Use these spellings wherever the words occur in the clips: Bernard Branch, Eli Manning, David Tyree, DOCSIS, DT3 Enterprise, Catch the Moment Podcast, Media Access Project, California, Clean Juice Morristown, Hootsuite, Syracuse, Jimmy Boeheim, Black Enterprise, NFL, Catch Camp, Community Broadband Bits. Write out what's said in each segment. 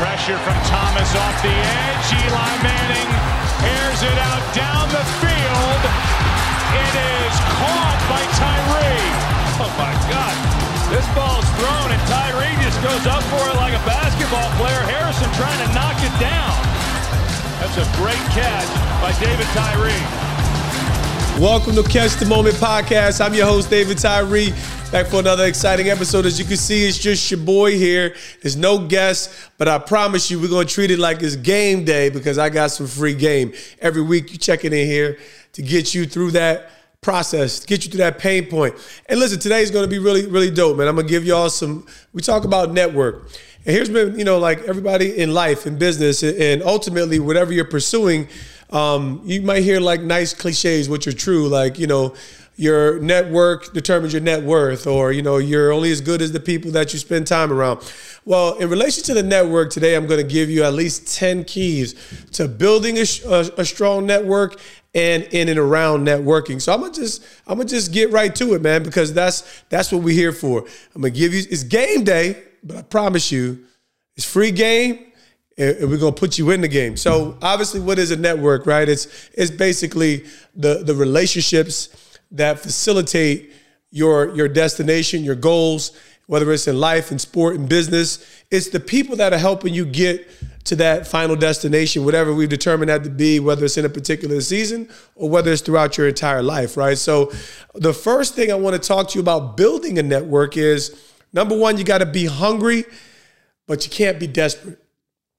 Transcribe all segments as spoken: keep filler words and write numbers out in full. Pressure from Thomas off the edge. Eli Manning airs it out down the field. It is caught by Tyree. Oh, my God. This ball's thrown, and Tyree just goes up for it like a basketball player. Harrison trying to knock it down. That's a great catch by David Tyree. Welcome to Catch the Moment Podcast. I'm your host, David Tyree, back for another exciting episode. As you can see, it's just your boy here. There's no guests, but I promise you we're going to treat it like it's game day because I got some free game. Every week you checking in here to get you through that process, to get you through that pain point. And listen, today's going to be really, really dope, man. I'm going to give y'all some, we talk about network. And here's been, you know, like everybody in life, in business, and ultimately whatever you're pursuing, Um, you might hear like nice cliches, which are true, like, you know, your network determines your net worth, or, you know, you're only as good as the people that you spend time around. Well, in relation to the network today, I'm going to give you at least ten keys to building a, a, a strong network and in and around networking. So I'm going to just, I'm going to just get right to it, man, because that's, that's what we're here for. I'm going to give you, it's game day, but I promise you it's free game. And we're going to put you in the game. So obviously, what is a network, right? It's it's basically the, the relationships that facilitate your, your destination, your goals, whether it's in life, in sport, in business. It's the people that are helping you get to that final destination, whatever we've determined that to be, whether it's in a particular season or whether it's throughout your entire life, right? So the first thing I want to talk to you about building a network is, number one, you got to be hungry, but you can't be desperate.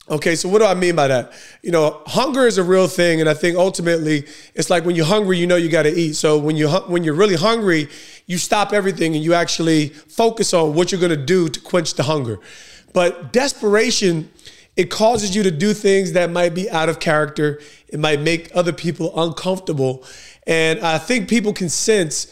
Okay, so what do I mean by that? You know, hunger is a real thing, and I think ultimately it's like when you're hungry, you know you got to eat. So when you when you're really hungry, you stop everything and you actually focus on what you're going to do to quench the hunger. But desperation, it causes you to do things that might be out of character. It might make other people uncomfortable, and I think people can sense,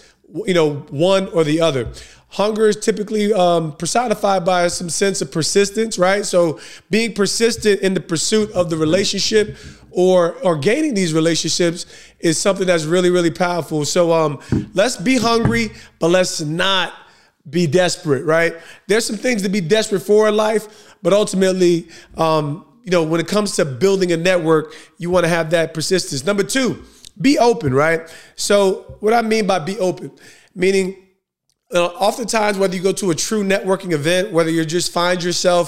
you know, one or the other. Hunger is typically um, personified by some sense of persistence, right? So being persistent in the pursuit of the relationship or, or gaining these relationships is something that's really, really powerful. So um, let's be hungry, but let's not be desperate, right? There's some things to be desperate for in life, but ultimately, um, you know, when it comes to building a network, you want to have that persistence. Number two, be open, right? So what I mean by be open, meaning, Uh, oftentimes, whether you go to a true networking event, whether you just find yourself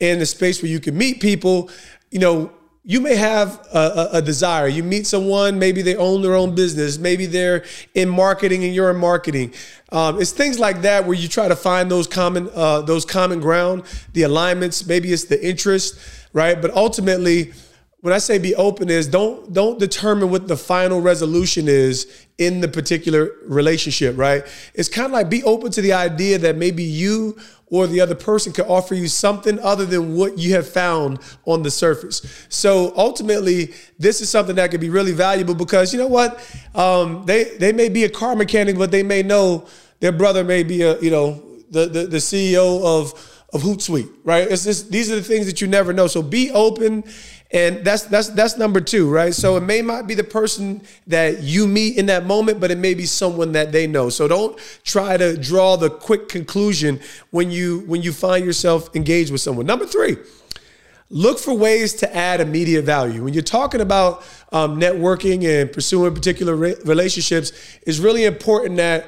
in a space where you can meet people, you know, you may have a, a, a desire. You meet someone, maybe they own their own business. Maybe they're in marketing and you're in marketing. Um, it's things like that where you try to find those common, uh, those common ground, the alignments. Maybe it's the interest, right? But ultimately, when I say be open is don't don't determine what the final resolution is in the particular relationship, right? It's kind of like be open to the idea that maybe you or the other person could offer you something other than what you have found on the surface. So ultimately, this is something that could be really valuable because you know what? Um, they, they may be a car mechanic, but they may know their brother may be a, you know, the, the, the C E O of of Hootsuite, right? It's just, these are the things that you never know. So be open, and that's that's that's number two, right? So it may not be the person that you meet in that moment, but it may be someone that they know. So don't try to draw the quick conclusion when you when you find yourself engaged with someone. Number three, look for ways to add immediate value. When you're talking about um, networking and pursuing particular re- relationships, it's really important that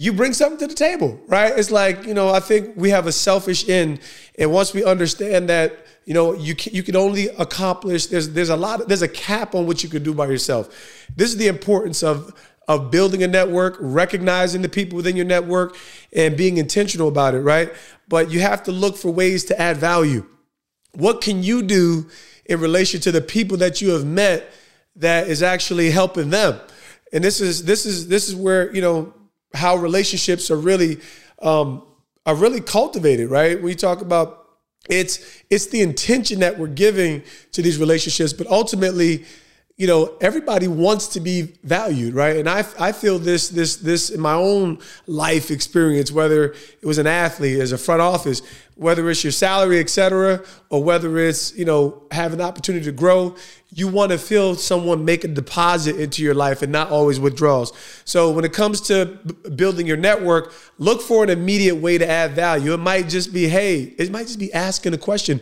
you bring something to the table, right? It's like, you know, I think we have a selfish end. And once we understand that, you know, you can, you can only accomplish, there's there's a lot, there's a cap on what you can do by yourself. This is the importance of, of building a network, recognizing the people within your network and being intentional about it, right? But you have to look for ways to add value. What can you do in relation to the people that you have met that is actually helping them? And this is, this is, this is where, you know, how relationships are really um, are really cultivated, right? We talk about it's it's the intention that we're giving to these relationships, but ultimately, you know, everybody wants to be valued, right? And I I feel this this this in my own life experience, whether it was an athlete, as a front office, whether it's your salary, et cetera, or whether it's, you know, have an opportunity to grow, you want to feel someone make a deposit into your life and not always withdrawals. So when it comes to b- building your network, look for an immediate way to add value. It might just be, hey, it might just be asking a question.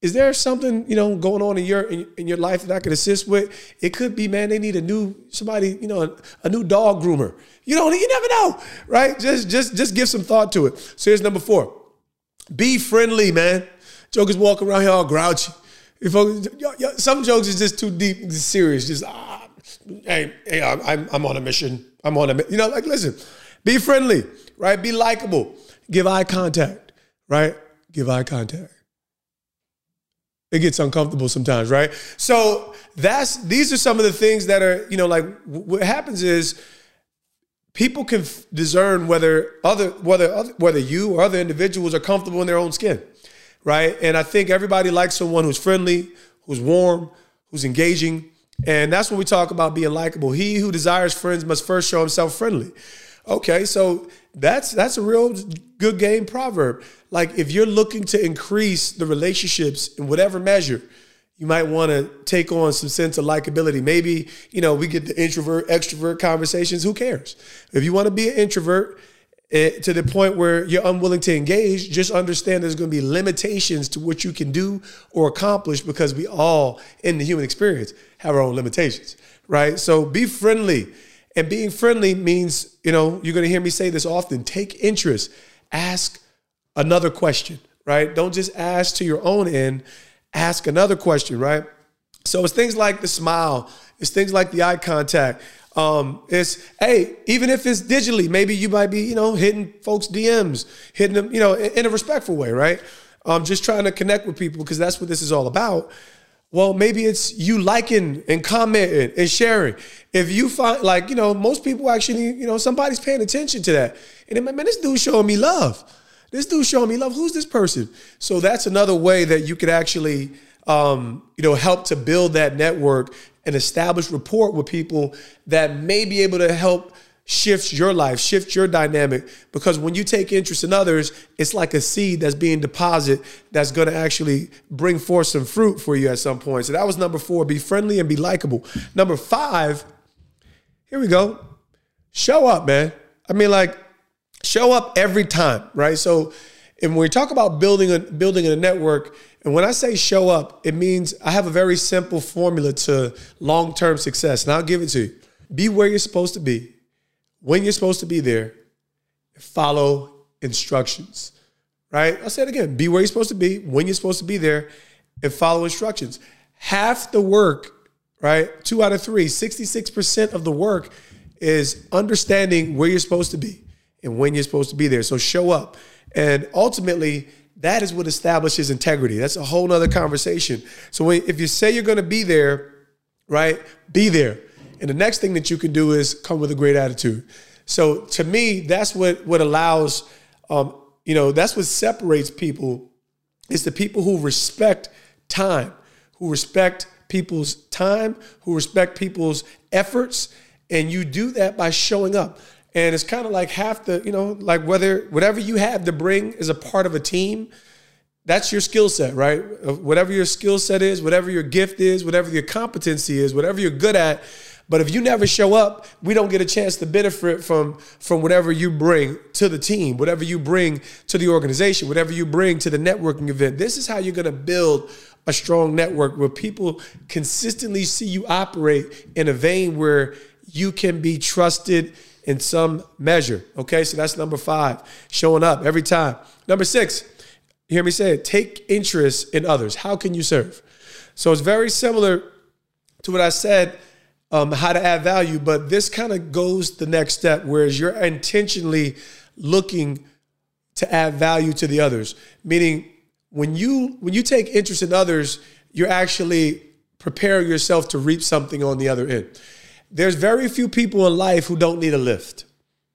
Is there something, you know, going on in your in, in your life that I could assist with? It could be, man, they need a new somebody, you know, a, a new dog groomer. You don't, you never know, right? Just just just give some thought to it. So here's number four. Be friendly, man. Jokers walk around here all grouchy. Some jokes is just too deep, just serious. Just ah, hey, hey, I'm I'm on a mission. I'm on a, you know, like listen, be friendly, right? Be likable. Give eye contact, right? Give eye contact. It gets uncomfortable sometimes, right? So that's, these are some of the things that are, you know, like what happens is people can discern whether other, whether, other, whether you or other individuals are comfortable in their own skin, right? And I think everybody likes someone who's friendly, who's warm, who's engaging. And that's when we talk about being likable. He who desires friends must first show himself friendly. Okay, so that's that's a real good game proverb. Like if you're looking to increase the relationships in whatever measure, you might want to take on some sense of likability. Maybe, you know, we get the introvert, extrovert conversations. Who cares? If you want to be an introvert eh, to the point where you're unwilling to engage, just understand there's going to be limitations to what you can do or accomplish because we all in the human experience have our own limitations, right? So be friendly. And being friendly means, you know, you're going to hear me say this often, take interest, ask another question, right? Don't just ask to your own end, ask another question, right? So it's things like the smile, it's things like the eye contact. Um, it's, hey, even if it's digitally, maybe you might be, you know, hitting folks' D Ms, hitting them, you know, in a respectful way, right? Um, just trying to connect with people because that's what this is all about. Well, maybe it's you liking and commenting and sharing. If you find, like, you know, most people actually, you know, somebody's paying attention to that. And then, man, this dude's showing me love. This dude's showing me love. Who's this person? So that's another way that you could actually, um, you know, help to build that network and establish rapport with people that may be able to help shift your life, shift your dynamic. Because when you take interest in others, it's like a seed that's being deposited that's going to actually bring forth some fruit for you at some point. So that was number four, be friendly and be likable. Number five, here we go. Show up, man. I mean, like show up every time, right? So and when we talk about building a, building a network, and when I say show up, it means I have a very simple formula to long-term success. And I'll give it to you. Be where you're supposed to be, when you're supposed to be there, follow instructions, right? I'll say it again. Be where you're supposed to be, when you're supposed to be there, and follow instructions. Half the work, right? Two out of three, sixty-six percent of the work is understanding where you're supposed to be and when you're supposed to be there. So show up. And ultimately, that is what establishes integrity. That's a whole nother conversation. So if you say you're going to be there, right, be there. And the next thing that you can do is come with a great attitude. So to me, that's what, what allows, um, you know, that's what separates people is the people who respect time, who respect people's time, who respect people's efforts. And you do that by showing up. And it's kind of like half the, you know, like whether whatever you have to bring is a part of a team. That's your skill set, right? Whatever your skill set is, whatever your gift is, whatever your competency is, whatever you're good at. But if you never show up, we don't get a chance to benefit from, from whatever you bring to the team, whatever you bring to the organization, whatever you bring to the networking event. This is how you're going to build a strong network where people consistently see you operate in a vein where you can be trusted in some measure. Okay, so that's number five, showing up every time. Number six, you hear me say it, take interest in others. How can you serve? So it's very similar to what I said, Um, how to add value, but this kind of goes the next step, whereas you're intentionally looking to add value to the others. Meaning when you when you take interest in others, you're actually preparing yourself to reap something on the other end. There's very few people in life who don't need a lift.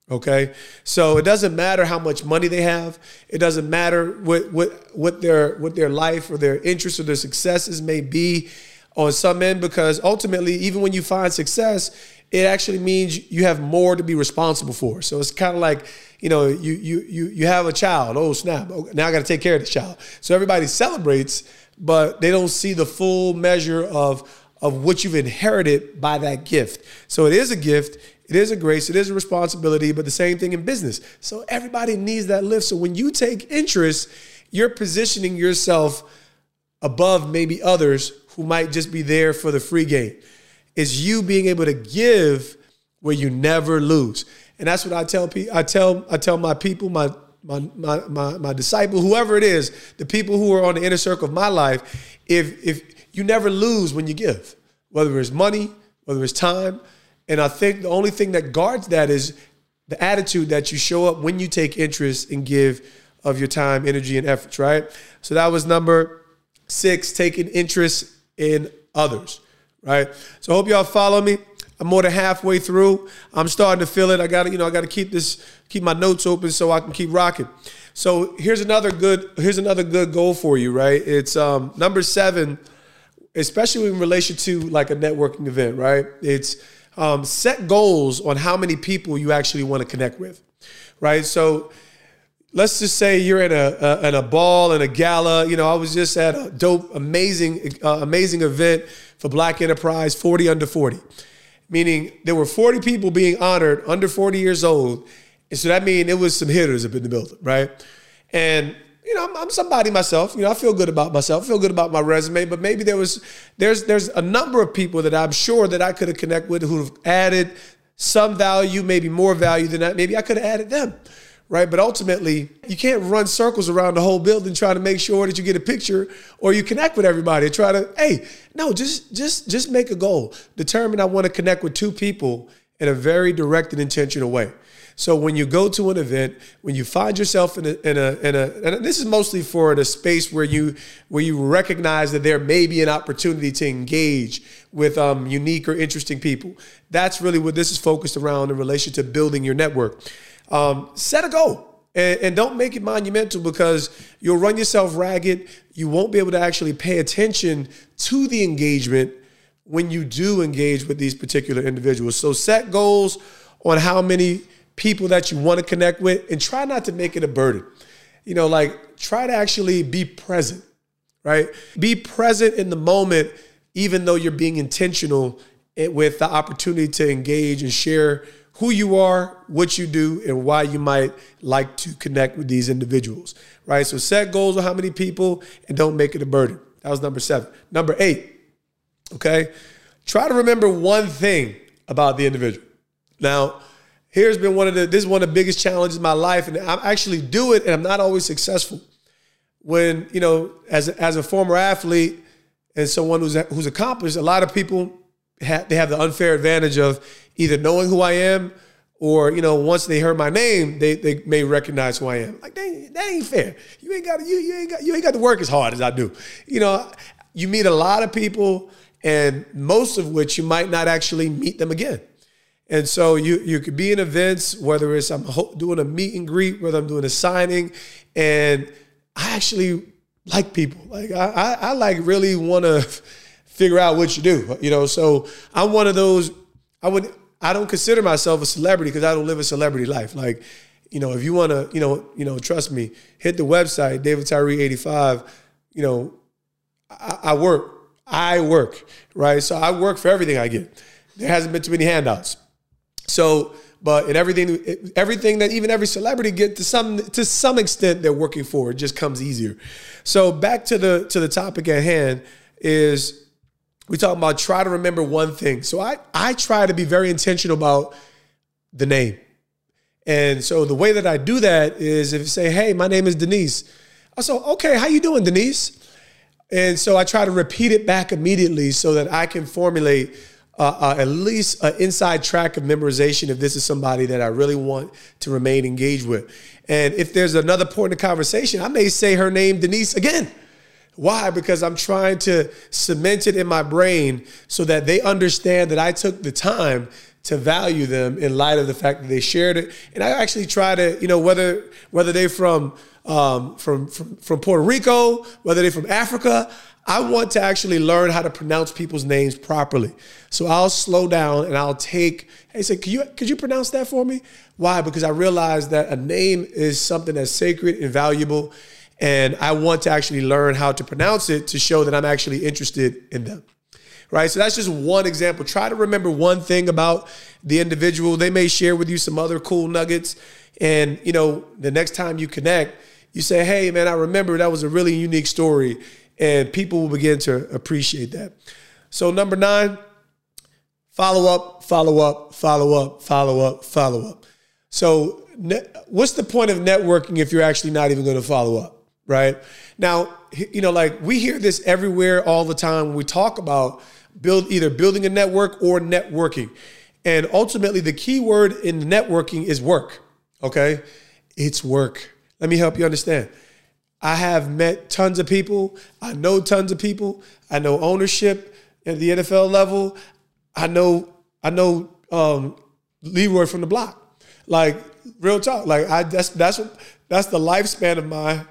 Okay, so it doesn't matter how much money they have. It doesn't matter what what what their what their life or their interests or their successes may be on some end, because ultimately, even when you find success, it actually means you have more to be responsible for. So it's kind of like, you know, you you you you have a child. Oh, snap. Now I got to take care of the child. So everybody celebrates, but they don't see the full measure of of what you've inherited by that gift. So it is a gift. It is a grace. It is a responsibility, but the same thing in business. So everybody needs that lift. So when you take interest, you're positioning yourself above maybe others who might just be there for the free game. It's you being able to give where you never lose. And that's what I tell people. I tell I tell my people, my my my my, my disciple, whoever it is, the people who are on the inner circle of my life, if if you never lose when you give, whether it's money, whether it's time. And I think the only thing that guards that is the attitude that you show up when you take interest and give of your time, energy, and efforts, right? So that was number six, taking interest in others, right? So I hope y'all follow me. I'm more than halfway through. I'm starting to feel it. I gotta, you know, I gotta keep this, keep my notes open so I can keep rocking. So here's another good, here's another good goal for you, right? It's um, number seven, especially in relation to like a networking event, right? It's um, set goals on how many people you actually want to connect with, right? So let's just say you're in a, a in a ball and a gala. You know, I was just at a dope, amazing, uh, amazing event for Black Enterprise, forty under forty. Meaning there were forty people being honored under forty years old. And so that means it was some hitters up in the building, right? And, you know, I'm, I'm somebody myself. You know, I feel good about myself. I feel good about my resume. But maybe there was, there's there's a number of people that I'm sure that I could have connected with who have added some value, maybe more value than that. Maybe I could have added them, right? But ultimately, you can't run circles around the whole building trying to make sure that you get a picture or you connect with everybody. Try to, hey, no, just just just make a goal. Determine I want to connect with two people in a very direct and intentional way. So when you go to an event, when you find yourself in a, in a, in a, and this is mostly for the space where you, where you recognize that there may be an opportunity to engage with um, unique or interesting people. That's really what this is focused around in relation to building your network. Um, set a goal and, and don't make it monumental because you'll run yourself ragged. You won't be able to actually pay attention to the engagement when you do engage with these particular individuals. So set goals on how many people that you want to connect with and try not to make it a burden. You know, like try to actually be present, right? Be present in the moment, even though you're being intentional with the opportunity to engage and share who you are, what you do, and why you might like to connect with these individuals, right? So set goals on how many people and don't make it a burden. That was number seven. Number eight, okay? Try to remember one thing about the individual. Now, here's been one of the, this is one of the biggest challenges in my life, and I actually do it, and I'm not always successful. When, you know, as a, as a former athlete and someone who's who's accomplished, a lot of people, ha- they have the unfair advantage of either knowing who I am or, you know, once they heard my name, they they may recognize who I am. Like, that ain't, that ain't fair. You ain't got to, you, you ain't got, you ain't got to work as hard as I do. You know, you meet a lot of people and most of which you might not actually meet them again. And so you you could be in events, whether it's I'm doing a meet and greet, whether I'm doing a signing, and I actually like people. Like, I, I, I like really want to figure out what you do, you know? So I'm one of those, I would, I don't consider myself a celebrity because I don't live a celebrity life. Like, you know, if you want to, you know, you know, trust me, hit the website, David Tyree eighty-five, you know, I, I work, I work, right? So I work for everything I get. There hasn't been too many handouts. So, but in everything, everything that even every celebrity get to some to some extent they're working for, it just comes easier. So back to the to the topic at hand is we talking about try to remember one thing. So I I try to be very intentional about the name, and so the way that I do that is if you say, "Hey, my name is Denise," I say, "Okay, how you doing, Denise?" And so I try to repeat it back immediately so that I can formulate Uh, uh, at least an inside track of memorization if this is somebody that I really want to remain engaged with. And if there's another point in the conversation, I may say her name, Denise, again. Why? Because I'm trying to cement it in my brain so that they understand that I took the time to value them in light of the fact that they shared it. And I actually try to, you know, whether whether they're from, um, from, from, from Puerto Rico, whether they're from Africa, I want to actually learn how to pronounce people's names properly. So I'll slow down and I'll take, hey, say, could you, could you pronounce that for me? Why? Because I realize that a name is something that's sacred and valuable. And I want to actually learn how to pronounce it to show that I'm actually interested in them. Right? So that's just one example. Try to remember one thing about the individual. They may share with you some other cool nuggets. And, you know, the next time you connect, you say, hey, man, I remember that was a really unique story. and people will begin to appreciate that. So number nine, follow up, follow up, follow up, follow up, follow up. So what's the point of networking if you're actually not even going to follow up, right? Now, you know, like we hear this everywhere all the time when we talk about build either building a network or networking. And ultimately, the key word in networking is work, okay? It's work. Let me help you understand. I have met tons of people. I know tons of people. I know ownership at the N F L level. I know I know um, Leroy from the block. Like, real talk. Like, I that's that's that's the lifespan of my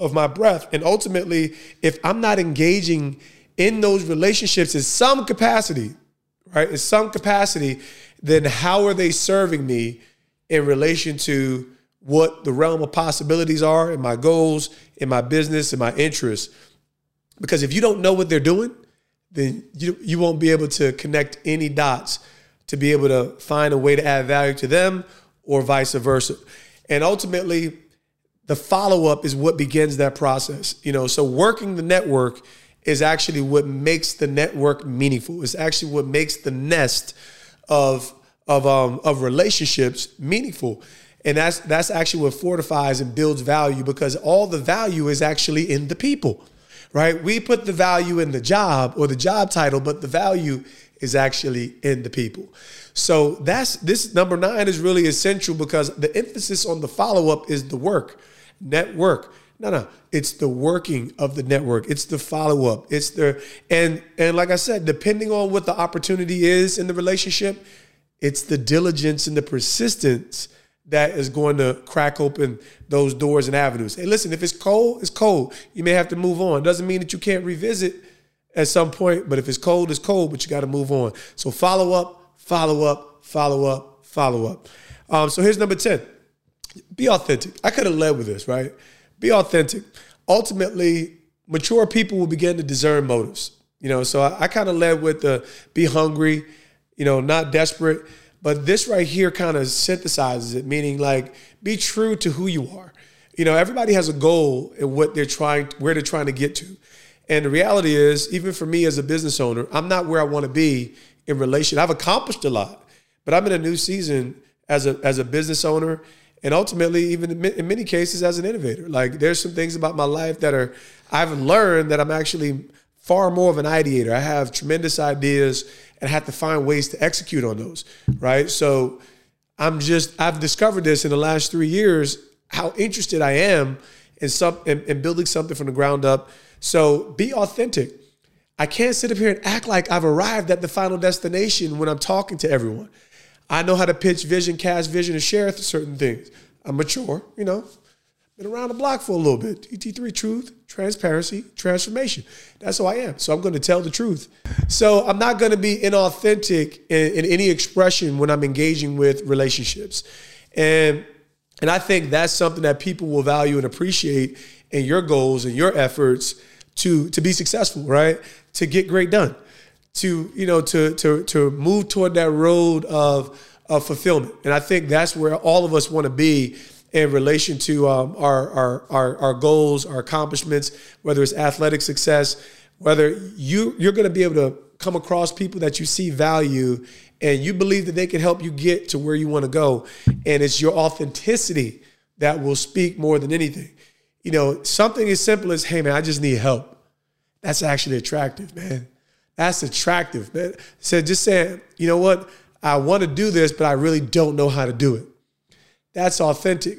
of my breath. And ultimately, if I'm not engaging in those relationships in some capacity, right, in some capacity, then how are they serving me in relation to what the realm of possibilities are in my goals, in my business, in my interests? Because if you don't know what they're doing, then you, you won't be able to connect any dots to be able to find a way to add value to them or vice versa. And ultimately, the follow-up is what begins that process. You know, so working the network is actually what makes the network meaningful. It's actually what makes the nest of of um of relationships meaningful. And that's that's actually what fortifies and builds value, because all the value is actually in the people, right? We put the value in the job or the job title, but the value is actually in the people. So that's this number nine is really essential, because the emphasis on the follow-up is the work, network. No, no, it's the working of the network. It's the follow-up. It's the, and and like I said, depending on what the opportunity is in the relationship, it's the diligence and the persistence that is going to crack open those doors and avenues. Hey, listen, if it's cold, it's cold. You may have to move on. Doesn't mean that you can't revisit at some point, but if it's cold, it's cold, but you got to move on. So follow up, follow up, follow up, follow up. Um, so here's number ten. Be authentic. I could have led with this, right? Be authentic. Ultimately, mature people will begin to discern motives. You know, so I, I kind of led with the be hungry, you know, not desperate. But this right here kind of synthesizes it, meaning like be true to who you are. You know, everybody has a goal in what they're trying, where they're trying to get to. And the reality is, even for me as a business owner, I'm not where I want to be in relation. I've accomplished a lot, but I'm in a new season as a as a business owner. And ultimately, even in many cases, as an innovator, like there's some things about my life that are, I've learned that I'm actually far more of an ideator. I have tremendous ideas and have to find ways to execute on those, right? So I'm just, I've discovered this in the last three years, how interested I am in, some, in, in building something from the ground up. So be authentic. I can't sit up here and act like I've arrived at the final destination when I'm talking to everyone. I know how to pitch vision, cast vision, and share certain things. I'm mature, you know. Been around the block for a little bit. D T three, truth, transparency, transformation. That's who I am. So I'm going to tell the truth. So I'm not going to be inauthentic in, in any expression when I'm engaging with relationships. And, and I think that's something that people will value and appreciate in your goals and your efforts to, to be successful, right? To get great done. To, you know, to to to move toward that road of of fulfillment. And I think that's where all of us want to be in relation to um, our, our our our goals, our accomplishments, whether it's athletic success, whether you you're going to be able to come across people that you see value and you believe that they can help you get to where you want to go. And it's your authenticity that will speak more than anything. You know, something as simple as, hey, man, I just need help. That's actually attractive, man. That's attractive, man. So just saying, you know what? I want to do this, but I really don't know how to do it. That's authentic.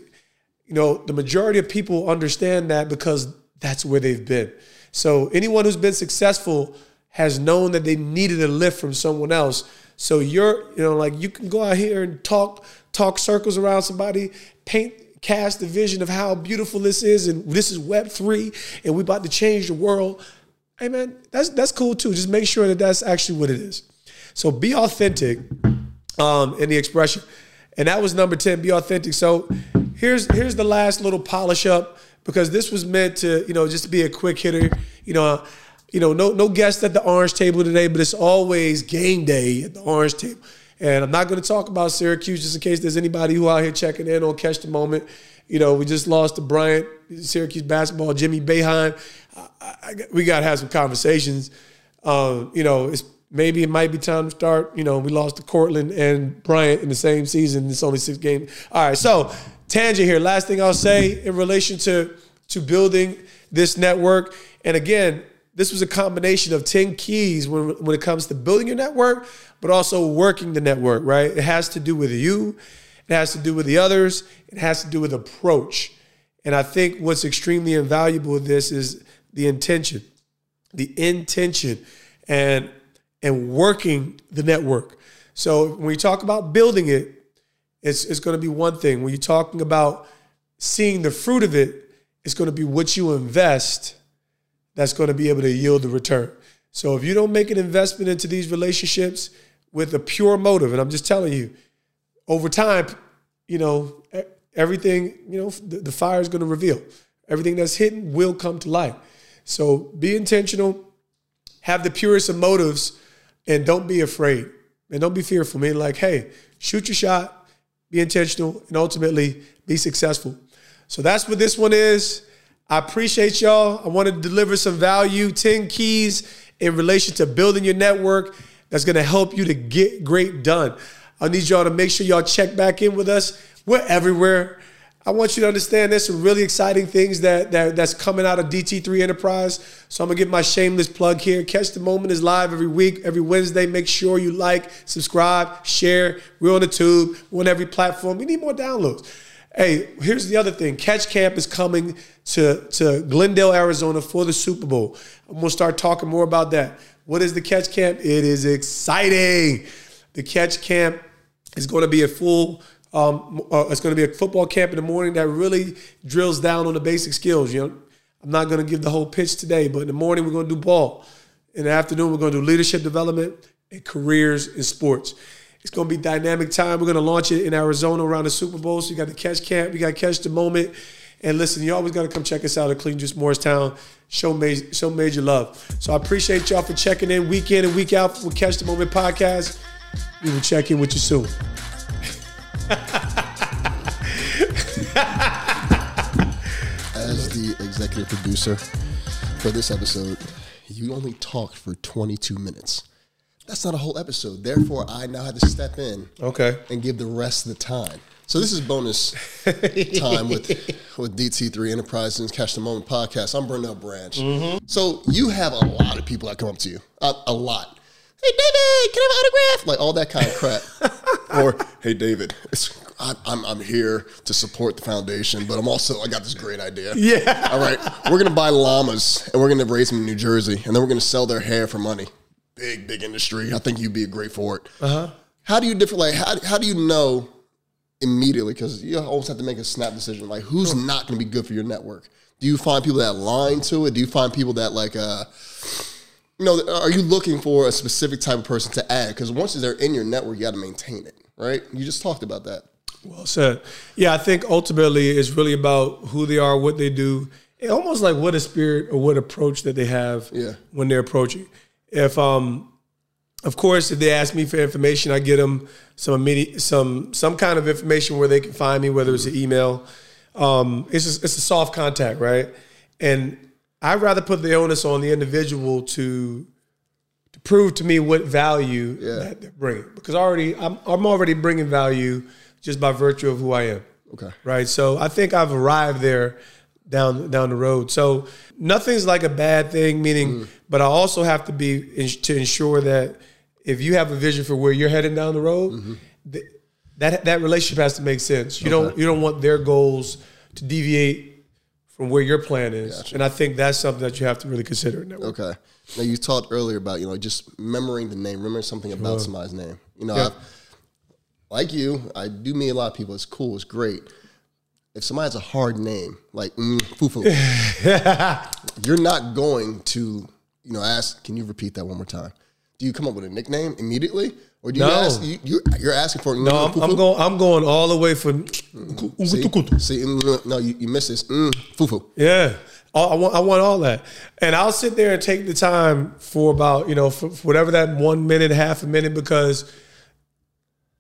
You know, the majority of people understand that because that's where they've been. So anyone who's been successful has known that they needed a lift from someone else. So you're, you know, like you can go out here and talk, talk circles around somebody, paint, cast the vision of how beautiful this is. And this is Web three and we're about to change the world. Hey, man, that's, that's cool, too. Just make sure that that's actually what it is. So be authentic um, in the expression. And that was number ten, be authentic. So here's here's the last little polish up, because this was meant to, you know, just be a quick hitter. You know, uh, you know, no no guests at the Orange Table today, but it's always game day at the Orange Table. And I'm not going to talk about Syracuse, just in case there's anybody who out here checking in on Catch the Moment. You know, we just lost to Bryant, Syracuse basketball, Jimmy Boeheim. I, I, we got to have some conversations. Uh, you know, it's maybe it might be time to start. You know, we lost to Cortland and Bryant in the same season. It's only six games. All right, so tangent here. Last thing I'll say in relation to, to building this network, and again, this was a combination of ten keys when, when it comes to building your network, but also working the network, right? It has to do with you. It has to do with the others. It has to do with approach. And I think what's extremely invaluable with this is the intention, the intention and, and working the network. So when we talk about building it, it's, it's going to be one thing. When you're talking about seeing the fruit of it, it's going to be what you invest that's going to be able to yield the return. So if you don't make an investment into these relationships with a pure motive, and I'm just telling you, over time, you know, everything, you know, the fire is going to reveal. Everything that's hidden will come to light. So be intentional, have the purest of motives, and don't be afraid. And don't be fearful. I mean, like, hey, shoot your shot, be intentional, and ultimately be successful. So that's what this one is. I appreciate y'all. I want to deliver some value, ten keys in relation to building your network that's going to help you to get great done. I need y'all to make sure y'all check back in with us. We're everywhere. I want you to understand there's some really exciting things that, that that's coming out of D T three Enterprise. So I'm going to give my shameless plug here. Catch the Moment is live every week, every Wednesday. Make sure you like, subscribe, share. We're on the tube. We're on every platform. We need more downloads. Hey, here's the other thing. Catch Camp is coming to, to Glendale, Arizona for the Super Bowl. I'm going to start talking more about that. What is the Catch Camp? It is exciting. The Catch Camp is going to be a full, um, uh, it's going to be a football camp in the morning that really drills down on the basic skills. You know, I'm not going to give the whole pitch today, but in the morning we're going to do ball. In the afternoon we're going to do leadership development and careers in sports. It's going to be dynamic time. We're going to launch it in Arizona around the Super Bowl. So you got the Catch Camp. You got Catch the Moment. And listen, you always got to come check us out at Clean Juice Morristown. Show major, show major love. So I appreciate y'all for checking in week in and week out with Catch the Moment podcast. We will check in with you soon. As the executive producer for this episode, you only talked for twenty-two minutes. That's not a whole episode. Therefore, I now have to step in, okay, and give the rest of the time. So this is bonus time with, with D T three Enterprise and Catch the Moment podcast. I'm Bernard Branch. Mm-hmm. So you have a lot of people that come up to you, a, a lot. Hey, David, can I have an autograph? Like all that kind of crap. Or, hey, David, it's, I, I'm, I'm here to support the foundation, but I'm also, I got this great idea. Yeah. All right, we're going to buy llamas, and we're going to raise them in New Jersey, and then we're going to sell their hair for money. Big, big industry. I think you'd be great for it. Uh-huh. How do you differ? Like, how, how do you know immediately? Because you always have to make a snap decision. Like, who's not going to be good for your network? Do you find people that align to it? Do you find people that, like, uh, you know, are you looking for a specific type of person to add? Because once they're in your network, you got to maintain it, right? You just talked about that. Well said. Yeah, I think ultimately it's really about who they are, what they do, and almost like what a spirit or what approach that they have, yeah, when they're approaching. If, um, of course, if they ask me for information, I get them some immediate, some some kind of information where they can find me, whether it's an email. Um, it's just, it's a soft contact, right? And I'd rather put the onus on the individual to to prove to me what value, yeah, that they're bringing, because already I'm I'm already bringing value just by virtue of who I am. Okay, right. So I think I've arrived there. Down, down the road. So nothing's like a bad thing, meaning, mm. but I also have to be in, to ensure that if you have a vision for where you're heading down the road, mm-hmm. th that that relationship has to make sense. You okay. don't you don't want their goals to deviate from where your plan is. Gotcha. And I think that's something that you have to really consider. Okay. Now you talked earlier about, you know, just remembering the name, remembering something about, sure, somebody's name. You know, yeah. I've, like you, I do meet a lot of people. It's cool. It's great. If somebody has a hard name, like mm, Fufu, you're not going to, you know, ask, can you repeat that one more time? Do you come up with a nickname immediately? Or do you no. ask, you, you, you're asking for, no, I'm, I'm, going, I'm going all the way for, mm. see, see, no, you, you miss this, mm, Fufu. Yeah, I want, I want all that. And I'll sit there and take the time for about, you know, for, for whatever that one minute, half a minute, because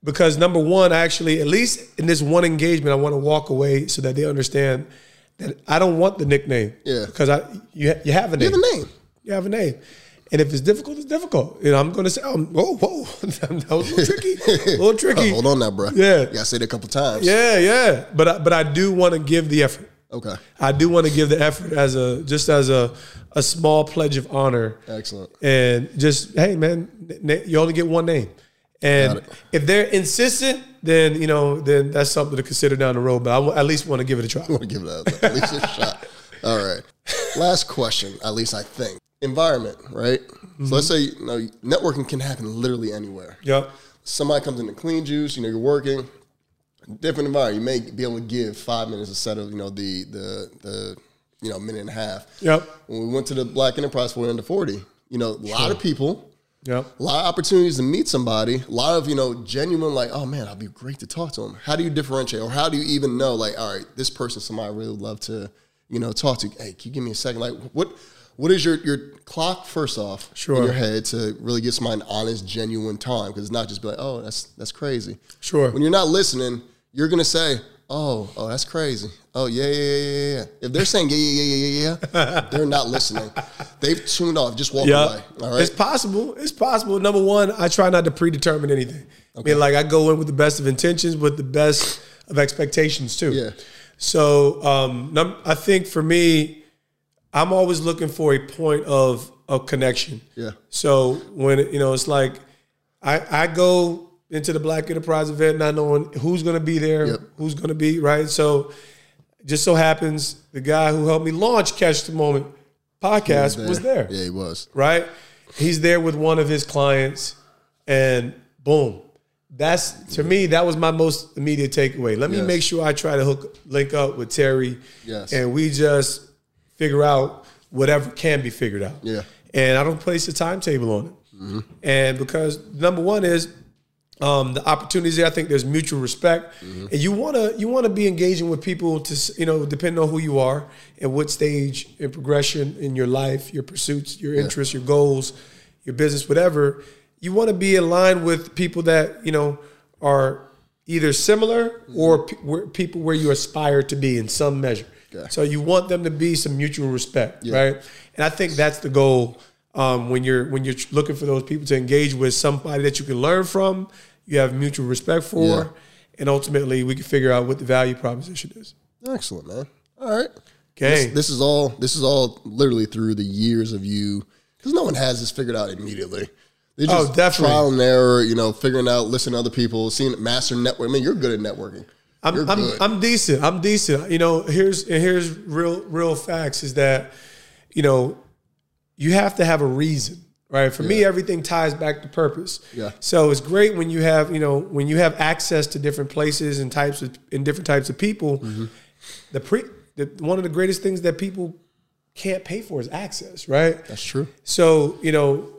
Because number one, actually, at least in this one engagement, I want to walk away so that they understand that I don't want the nickname. Yeah. Because I you you have a name. You have a name. You have a name. And if it's difficult, it's difficult. And I'm going to say, um, whoa, whoa, that was a little tricky, a little tricky. Hold on now, bro. Yeah. You got to say it a couple times. Yeah, yeah. But I, but I do want to give the effort. Okay. I do want to give the effort as a, just as a, a small pledge of honor. Excellent. And just, hey, man, you only get one name. And if they're insistent, then, you know, then that's something to consider down the road. But I w- at least want to give it a try. I want to give it a, at least a shot. All right. Last question, at least I think. Environment, right? Mm-hmm. So let's say, you know, networking can happen literally anywhere. Yep. Somebody comes into Clean Juice, you know, you're working, different environment. You may be able to give five minutes instead of, you know, the, the, the you know, minute and a half. Yep. When we went to the Black Enterprise for under forty, you know, a sure. lot of people, yep. a lot of opportunities to meet somebody, a lot of, you know, genuine, like, oh, man, I'd be great to talk to them. How do you differentiate? Or how do you even know, like, all right, this person, somebody I really would love to, you know, talk to. Hey, can you give me a second? Like, what... What is your, your clock, first off, sure. in your head to really get somebody an honest, genuine time? Because it's not just be like, oh, that's that's crazy. Sure. When you're not listening, you're going to say, oh, oh, that's crazy. Oh, yeah, yeah, yeah, yeah. If they're saying, yeah, yeah, yeah, yeah, yeah, yeah, they're not listening. They've tuned off. Just walk yep. away. All right? It's possible. It's possible. Number one, I try not to predetermine anything. Okay. I mean, like, I go in with the best of intentions, with the best of expectations, too. Yeah. So um, num- I think for me, I'm always looking for a point of, of connection. Yeah. So when, you know, it's like I, I go into the Black Enterprise event not knowing who's going to be there, yep. who's going to be, right? So just so happens the guy who helped me launch Catch the Moment podcast was there. was there. Yeah, he was. Right? He's there with one of his clients and boom. That's, to me, that was my most immediate takeaway. Let me yes. make sure I try to hook link up with Terry. Yes. And we just... figure out whatever can be figured out. Yeah. And I don't place a timetable on it. Mm-hmm. And because number one is um, the opportunities there, I think there's mutual respect. Mm-hmm. And you want to you want to be engaging with people to, you know, depending on who you are and what stage in progression in your life, your pursuits, your interests, yeah. your goals, your business, whatever. You want to be aligned with people that, you know, are either similar mm-hmm. or p- people where you aspire to be in some measure. Okay. So you want them to be some mutual respect, yeah. right? And I think that's the goal um, when you're when you're looking for those people to engage with somebody that you can learn from, you have mutual respect for, yeah. and ultimately we can figure out what the value proposition is. Excellent, man. All right. Okay. This, this is all. This is all literally through the years of you, because no one has this figured out immediately. They just oh, definitely. Trial and error, you know, figuring out, listening to other people, seeing master network. I mean, you're good at networking. I'm, I'm I'm decent. I'm decent. You know, here's and here's real real facts is that, you know, you have to have a reason, right? For yeah. me, everything ties back to purpose. Yeah. So it's great when you have, you know, when you have access to different places and types of and different types of people. Mm-hmm. The pre the, one of the greatest things that people can't pay for is access, right? That's true. So, you know,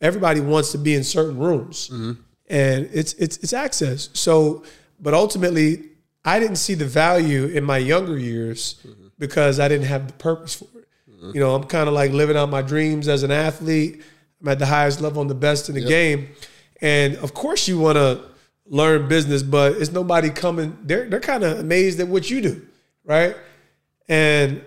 everybody wants to be in certain rooms, mm-hmm. and it's it's it's access. So, but ultimately, I didn't see the value in my younger years mm-hmm. because I didn't have the purpose for it. Mm-hmm. You know, I'm kind of like living out my dreams as an athlete. I'm at the highest level and the best in the yep. game. And of course you want to learn business, but it's nobody coming. They're, they're kind of amazed at what you do, right? And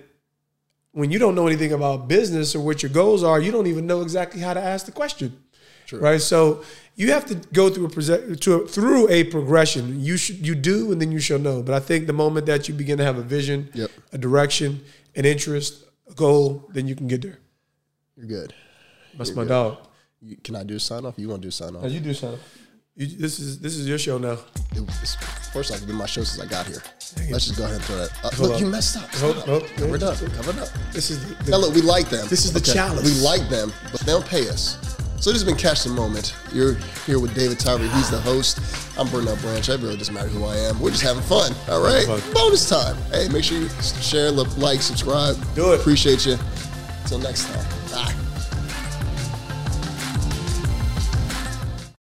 when you don't know anything about business or what your goals are, you don't even know exactly how to ask the question. True. Right, so you have to go through a prese- to a, through a progression. You should you do, and then you shall know. But I think the moment that you begin to have a vision, yep. a direction, an interest, a goal, then you can get there. You're good. That's You're my good. Dog. You, can I do sign off? You want to do sign off? No, you do sign off. You, this is this is your show now. It was, first, I've been my show since I got here. Let's just go ahead and throw that. Uh, look, up. You messed up. Hold, up. Hold, Cover it up. Cover it up. This is the, now look, we like them. This is okay. the challenge. We like them, but they don't pay us. So this has been Catch the Moment. You're here with David Tyree. He's the host. I'm Bernard Branch. It really doesn't matter who I am. We're just having fun. All right? Fun. Bonus time. Hey, make sure you share, like, subscribe. Do it. Appreciate you. Until next time. Bye.